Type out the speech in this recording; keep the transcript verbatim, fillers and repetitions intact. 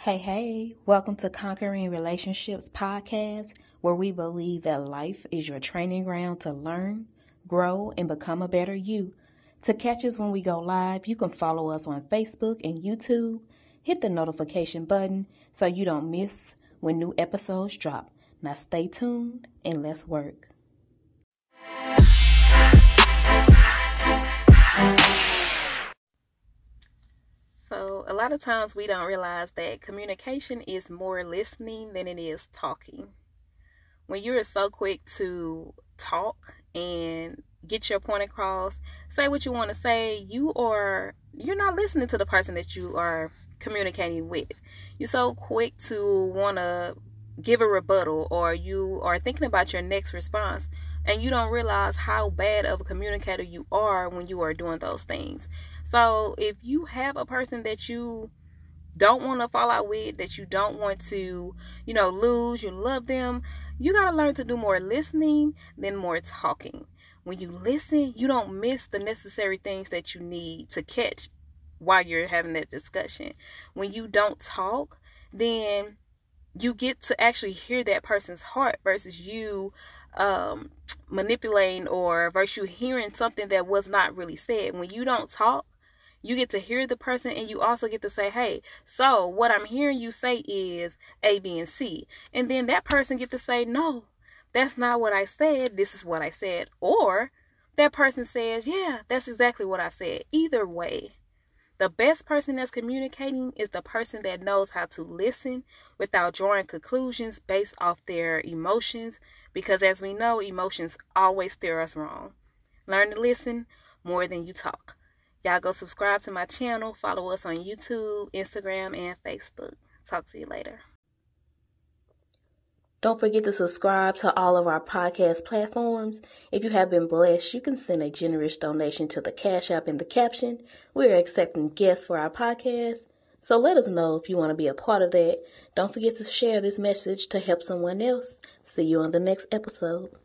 Hey, hey, welcome to Conquering Relationships podcast, where we believe that life is your training ground to learn, grow, and become a better you. To catch us when we go live, you can follow us on Facebook and YouTube. Hit the notification button so you don't miss when new episodes drop. Now stay tuned and let's work. So a lot of times we don't realize that communication is more listening than it is talking. When you're so quick to talk and get your point across, say what you want to say, you are, you're not listening to the person that you are communicating with. You're so quick to want to give a rebuttal, or you are thinking about your next response, and you don't realize how bad of a communicator you are when you are doing those things. So if you have a person that you don't want to fall out with, that you don't want to, you know, lose, you love them, you got to learn to do more listening than more talking. When you listen, you don't miss the necessary things that you need to catch while you're having that discussion. When you don't talk, then you get to actually hear that person's heart versus you um, manipulating or versus you hearing something that was not really said. When you don't talk, you get to hear the person, and you also get to say, hey, so what I'm hearing you say is A, B, and C. And then that person get to say, no, that's not what I said. This is what I said. Or that person says, yeah, that's exactly what I said. Either way, the best person that's communicating is the person that knows how to listen without drawing conclusions based off their emotions. Because as we know, emotions always steer us wrong. Learn to listen more than you talk. Y'all go subscribe to my channel. Follow us on YouTube, Instagram, and Facebook. Talk to you later. Don't forget to subscribe to all of our podcast platforms. If you have been blessed, you can send a generous donation to the Cash App in the caption. We're accepting guests for our podcast, so let us know if you want to be a part of that. Don't forget to share this message to help someone else. See you on the next episode.